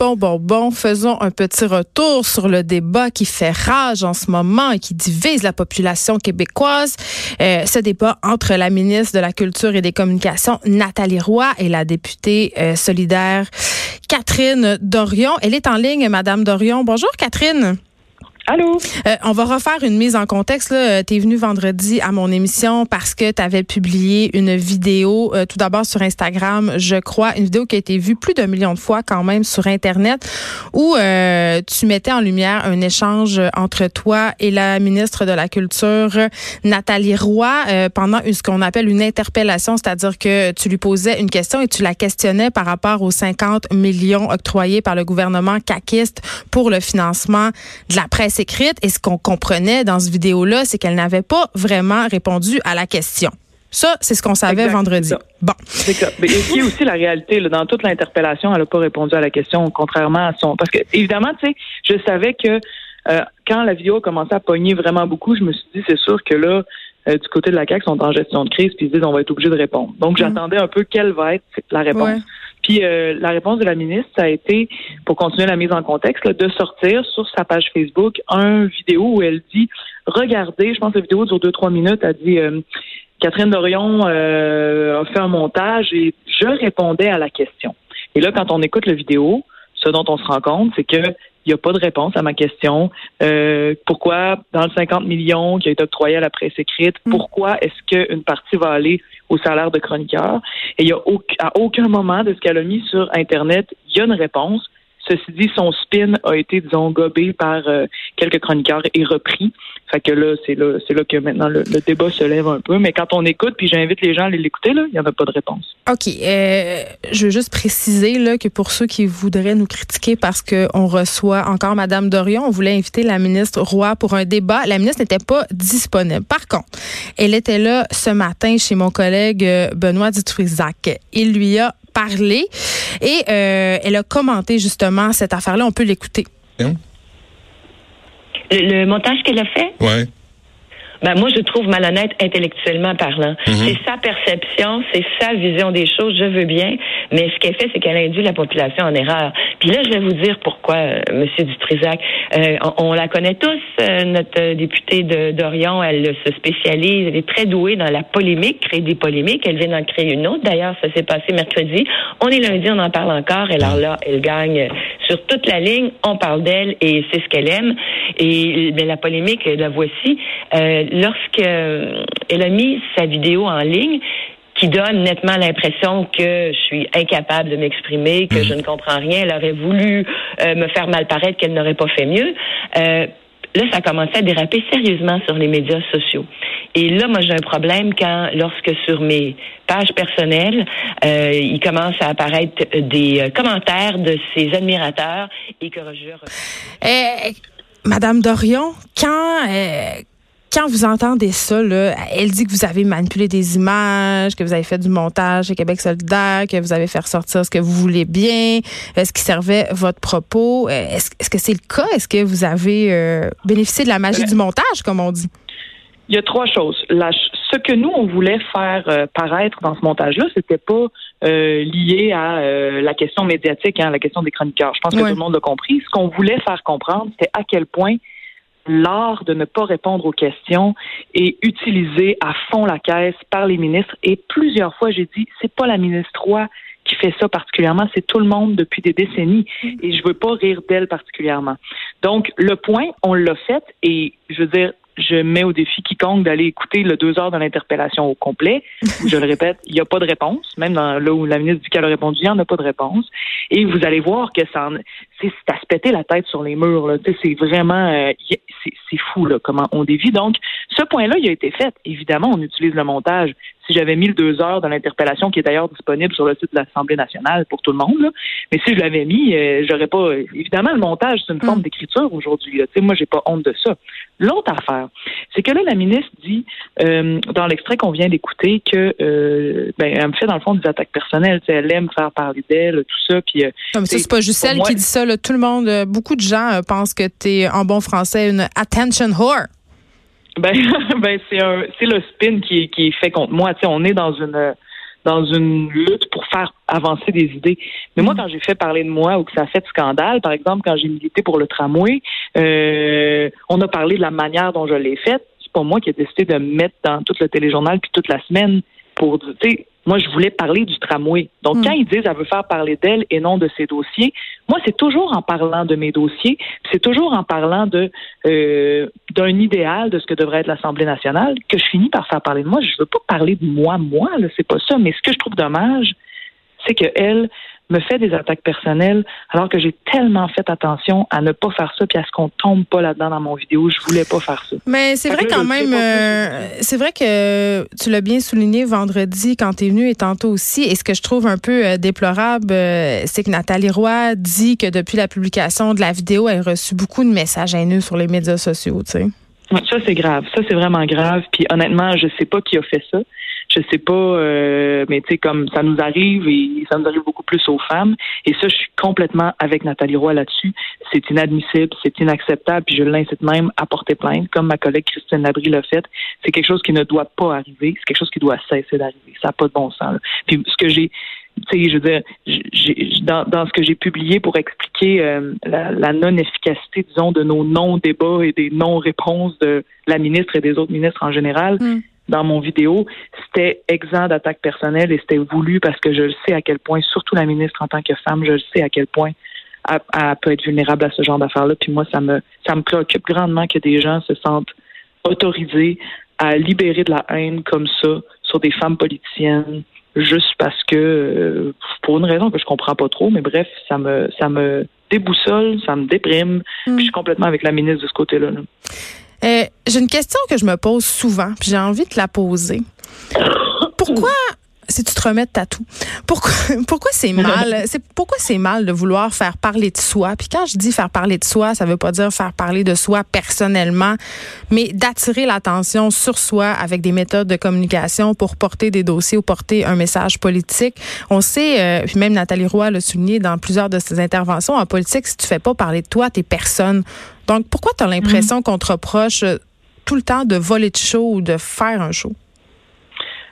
Bon, faisons un petit retour sur le débat qui fait rage en ce moment et qui divise la population québécoise. Ce débat entre la ministre de la Culture et des Communications, Nathalie Roy, et la députée solidaire, Catherine Dorion. Elle est en ligne, Madame Dorion. Bonjour, Catherine. Allô? On va refaire une mise en contexte. Tu es venue vendredi à mon émission parce que tu avais publié une vidéo, tout d'abord sur Instagram, je crois, une vidéo qui a été vue plus d'un million de fois quand même sur Internet, où tu mettais en lumière un échange entre toi et la ministre de la Culture, Nathalie Roy, pendant ce qu'on appelle une interpellation, c'est-à-dire que tu lui posais une question et tu la questionnais par rapport aux 50 millions octroyés par le gouvernement caquiste pour le financement de la presse écrite, et ce qu'on comprenait dans cette vidéo-là, c'est qu'elle n'avait pas vraiment répondu à la question. Ça, c'est ce qu'on savait vendredi. C'est ça. Bon. C'est ça. Mais il y a aussi la réalité, là, dans toute l'interpellation, elle n'a pas répondu à la question, contrairement à son... Parce que, évidemment, tu sais, je savais que quand la vidéo a commencé à pogner vraiment beaucoup, je me suis dit, c'est sûr que là, du côté de la CAQ, ils sont en gestion de crise, puis ils disent, on va être obligé de répondre. Donc, j'attendais un peu quelle va être la réponse. Ouais. Puis la réponse de la ministre, ça a été, pour continuer la mise en contexte, là, de sortir sur sa page Facebook une vidéo où elle dit, regardez, je pense que la vidéo dure 2-3 minutes, elle dit, Catherine Dorion a fait un montage et je répondais à la question. Et là, quand on écoute la vidéo, ce dont on se rend compte, c'est que il n'y a pas de réponse à ma question. Pourquoi, dans le 50 millions qui a été octroyé à la presse écrite, pourquoi est-ce qu'une partie va aller au salaire de chroniqueur? Et il n'y a à aucun moment de ce qu'elle a mis sur Internet, il y a une réponse. Ceci dit, son spin a été, disons, gobé par quelques chroniqueurs et repris. Fait que là, c'est là que maintenant le débat se lève un peu. Mais quand on écoute, puis j'invite les gens à aller l'écouter, il n'y en a pas de réponse. OK. Je veux juste préciser là, que pour ceux qui voudraient nous critiquer parce qu'on reçoit encore Mme Dorion, on voulait inviter la ministre Roy pour un débat. La ministre n'était pas disponible. Par contre, elle était là ce matin chez mon collègue Benoît Dutrisac. Il lui a parlé et elle a commenté justement cette affaire-là. On peut l'écouter. Le montage qu'elle a fait? Oui. Ben moi, je trouve malhonnête intellectuellement parlant. Mm-hmm. C'est sa perception, c'est sa vision des choses, je veux bien, mais ce qu'elle fait, c'est qu'elle induit la population en erreur. Puis là, je vais vous dire pourquoi, M. Dutrisac. On la connaît tous, notre députée d'Orion, elle se spécialise, elle est très douée dans la polémique, créer des polémiques, elle vient d'en créer une autre. D'ailleurs, ça s'est passé mercredi. On est lundi, on en parle encore, et alors là, elle gagne sur toute la ligne, on parle d'elle, et c'est ce qu'elle aime. Et ben, la polémique, la voici. Lorsqu'elle a mis sa vidéo en ligne, qui donne nettement l'impression que je suis incapable de m'exprimer, que je ne comprends rien, elle aurait voulu me faire mal paraître, qu'elle n'aurait pas fait mieux. Là, ça a commencé à déraper sérieusement sur les médias sociaux. Et là, moi, j'ai un problème lorsque sur mes pages personnelles, il commence à apparaître des commentaires de ses admirateurs et que je... Madame Dorion, Quand vous entendez ça, là, elle dit que vous avez manipulé des images, que vous avez fait du montage chez Québec Solidaire, que vous avez fait ressortir ce que vous voulez bien, ce qui servait votre propos. Est-ce que c'est le cas? Est-ce que vous avez bénéficié de la magie du montage, comme on dit? Il y a trois choses. Ce que nous, on voulait faire paraître dans ce montage-là, c'était pas lié à la question médiatique, la question des chroniqueurs. Je pense que tout le monde l'a compris. Ce qu'on voulait faire comprendre, c'était à quel point l'art de ne pas répondre aux questions est utilisé à fond la caisse par les ministres. Et plusieurs fois, j'ai dit, c'est pas la ministre Roy qui fait ça particulièrement, c'est tout le monde depuis des décennies. Et je veux pas rire d'elle particulièrement. Donc, le point, on l'a fait. Et je veux dire, je mets au défi quiconque d'aller écouter le 2 heures de l'interpellation au complet. Je le répète, il n'y a pas de réponse. Même dans là où la ministre dit qu'elle a répondu, il n'y en a pas de réponse. Et vous allez voir que ça en... c'est à se péter la tête sur les murs. Là. C'est vraiment... c'est fou là, comment on dévie. Donc, ce point-là, il a été fait. Évidemment, on utilise le montage. Si j'avais mis le 2 heures de l'interpellation, qui est d'ailleurs disponible sur le site de l'Assemblée nationale pour tout le monde, là, mais si je l'avais mis, j'aurais pas... Évidemment, le montage, c'est une forme d'écriture aujourd'hui. Là. Moi, j'ai pas honte de ça. L'autre affaire, c'est que là, la ministre dit, dans l'extrait qu'on vient d'écouter, que elle me fait, dans le fond, des attaques personnelles. Elle aime faire parler d'elle, tout ça. Puis, non, mais ça, c'est pas juste elle qui dit ça. Là, tout le monde, beaucoup de gens pensent que t'es, en bon français, une « attention whore ». Ben c'est le spin qui est fait contre moi. T'sais, on est dans une dans une lutte pour faire avancer des idées. Mais moi, quand j'ai fait parler de moi ou que ça a fait scandale, par exemple, quand j'ai milité pour le tramway, on a parlé de la manière dont je l'ai faite. C'est pas moi qui ai décidé de me mettre dans tout le téléjournal puis toute la semaine pour, tu sais, moi, je voulais parler du tramway. Donc, quand ils disent « elle veut faire parler d'elle et non de ses dossiers », moi, c'est toujours en parlant de mes dossiers, c'est toujours en parlant de d'un idéal de ce que devrait être l'Assemblée nationale que je finis par faire parler de moi. Je veux pas parler de moi, là, c'est pas ça. Mais ce que je trouve dommage, c'est qu'elle me fait des attaques personnelles alors que j'ai tellement fait attention à ne pas faire ça puis à ce qu'on tombe pas là-dedans dans mon vidéo. Je voulais pas faire ça. Mais c'est vrai quand même, c'est vrai que tu l'as bien souligné vendredi quand t'es venue et tantôt aussi. Et ce que je trouve un peu déplorable, c'est que Nathalie Roy dit que depuis la publication de la vidéo, elle a reçu beaucoup de messages haineux sur les médias sociaux, tu sais. Ça, c'est grave. Ça, c'est vraiment grave. Puis honnêtement, je sais pas qui a fait ça. Je sais pas, mais tu sais, comme ça nous arrive et ça nous arrive beaucoup plus aux femmes. Et ça, je suis complètement avec Nathalie Roy là-dessus. C'est inadmissible, c'est inacceptable. Puis je l'incite même à porter plainte, comme ma collègue Christiane Labrie l'a fait. C'est quelque chose qui ne doit pas arriver. C'est quelque chose qui doit cesser d'arriver. Ça n'a pas de bon sens, là. Puis ce que j'ai, tu sais, je veux dire, dans ce que j'ai publié pour expliquer la non-efficacité, disons, de nos non-débats et des non-réponses de la ministre et des autres ministres en général. Dans mon vidéo, c'était exempt d'attaques personnelles et c'était voulu parce que je le sais à quel point, surtout la ministre en tant que femme, je le sais à quel point elle peut être vulnérable à ce genre d'affaires-là. Puis moi, ça me préoccupe grandement que des gens se sentent autorisés à libérer de la haine comme ça sur des femmes politiciennes juste parce que, pour une raison que je comprends pas trop, mais bref, ça me déboussole, ça me déprime. Puis je suis complètement avec la ministre de ce côté-là, là. J'ai une question que je me pose souvent, puis j'ai envie de la poser. Pourquoi, si tu te remets de tatou, pourquoi c'est mal de vouloir faire parler de soi? Puis quand je dis faire parler de soi, ça veut pas dire faire parler de soi personnellement, mais d'attirer l'attention sur soi avec des méthodes de communication pour porter des dossiers ou porter un message politique. On sait, puis même Nathalie Roy l'a souligné dans plusieurs de ses interventions, en politique, si tu fais pas parler de toi, t'es personne. Donc, pourquoi tu as l'impression qu'on te reproche tout le temps de voler de show ou de faire un show?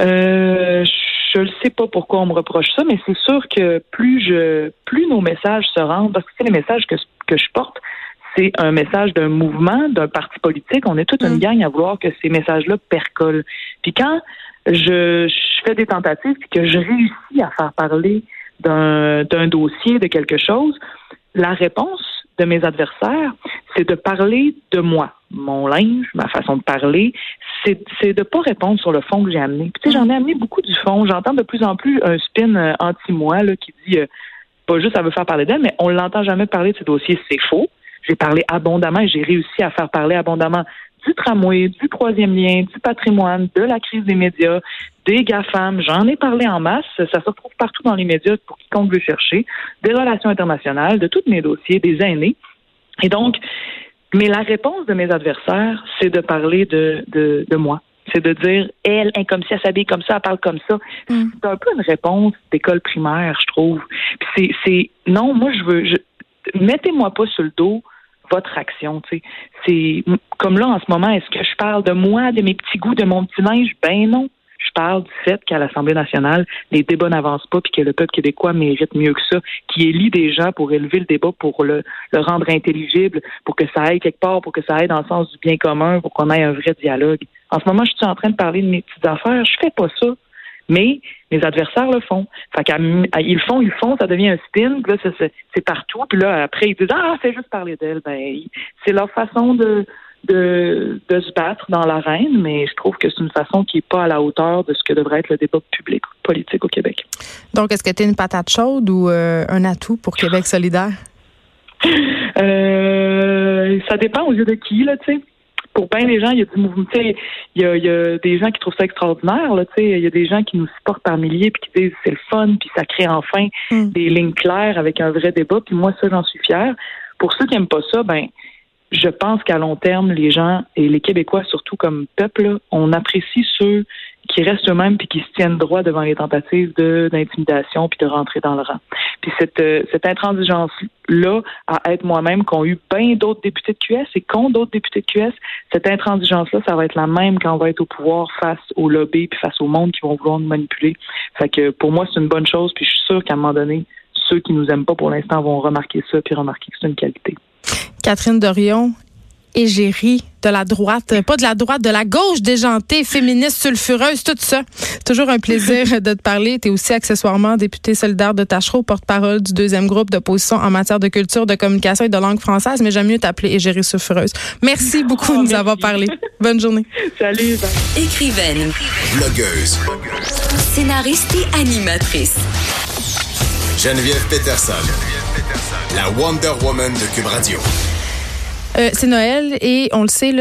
Je ne sais pas pourquoi on me reproche ça, mais c'est sûr que plus nos messages se rendent, parce que c'est les messages que je porte, c'est un message d'un mouvement, d'un parti politique. On est toute une gang à vouloir que ces messages-là percolent. Puis quand je fais des tentatives et que je réussis à faire parler d'un dossier, de quelque chose, la réponse de mes adversaires, c'est de parler de moi, mon linge, ma façon de parler, c'est de pas répondre sur le fond que j'ai amené. Puis tu sais, j'en ai amené beaucoup du fond. J'entends de plus en plus un spin anti-moi là qui dit pas juste elle veut faire parler d'elle, mais on l'entend jamais parler de ce dossier. C'est faux. J'ai parlé abondamment et j'ai réussi à faire parler abondamment du tramway, du troisième lien, du patrimoine, de la crise des médias, des GAFAM. J'en ai parlé en masse. Ça se retrouve partout dans les médias pour quiconque veut chercher. Des relations internationales, de tous mes dossiers, des aînés. Et donc, mais la réponse de mes adversaires, c'est de parler de moi. C'est de dire, elle, comme si elle s'habille comme ça, elle parle comme ça. C'est un peu une réponse d'école primaire, je trouve. Puis non, moi, mettez-moi pas sur le dos votre action, tu sais. C'est comme là, en ce moment, est-ce que je parle de moi, de mes petits goûts, de mon petit linge? Ben non. Je parle du fait qu'à l'Assemblée nationale, les débats n'avancent pas puis que le peuple québécois mérite mieux que ça, qui élit des gens pour élever le débat, pour le rendre intelligible, pour que ça aille quelque part, pour que ça aille dans le sens du bien commun, pour qu'on ait un vrai dialogue. En ce moment, je suis en train de parler de mes petites affaires. Je fais pas ça. Mais mes adversaires le font. Fait qu'ils le font, ça devient un spin, là, c'est partout. Puis là, après, ils disent « Ah, c'est juste parler d'elle. » Ben, c'est leur façon de se battre dans l'arène, mais je trouve que c'est une façon qui n'est pas à la hauteur de ce que devrait être le débat public politique au Québec. Donc, est-ce que tu es une patate chaude ou un atout pour Québec solidaire? Ça dépend aux yeux de qui, là, tu sais. Pour bien des gens, il y a du mouvement. Il y a des gens qui trouvent ça extraordinaire. Là, il y a des gens qui nous supportent par milliers puis qui disent c'est le fun, puis ça crée enfin des lignes claires avec un vrai débat. Puis moi, ça, j'en suis fière. Pour ceux qui n'aiment pas ça, ben je pense qu'à long terme, les gens et les Québécois, surtout comme peuple, là, on apprécie ceux qui restent eux-mêmes puis qui se tiennent droit devant les tentatives d'intimidation puis de rentrer dans le rang. Puis cette intransigeance là à être moi-même qu'ont eu bien d'autres députés de QS et qu'ont d'autres députés de QS. Cette intransigeance-là, ça va être la même quand on va être au pouvoir face au lobby puis face au monde qui vont vouloir nous manipuler. Fait que pour moi, c'est une bonne chose puis je suis sûre qu'à un moment donné, ceux qui nous aiment pas pour l'instant vont remarquer ça puis remarquer que c'est une qualité. Catherine Dorion, égérie de la droite, pas de la droite, de la gauche déjantée, féministe, sulfureuse, tout ça. Toujours un plaisir de te parler. Tu es aussi accessoirement députée solidaire de Taschereau, porte-parole du deuxième groupe d'opposition en matière de culture, de communication et de langue française, mais j'aime mieux t'appeler égérie sulfureuse. Merci beaucoup de nous avoir parlé. Bonne journée. Salut. Écrivaine, blogueuse, scénariste et animatrice. Geneviève Peterson, la Wonder Woman de Cube Radio. C'est Noël et on le sait, là,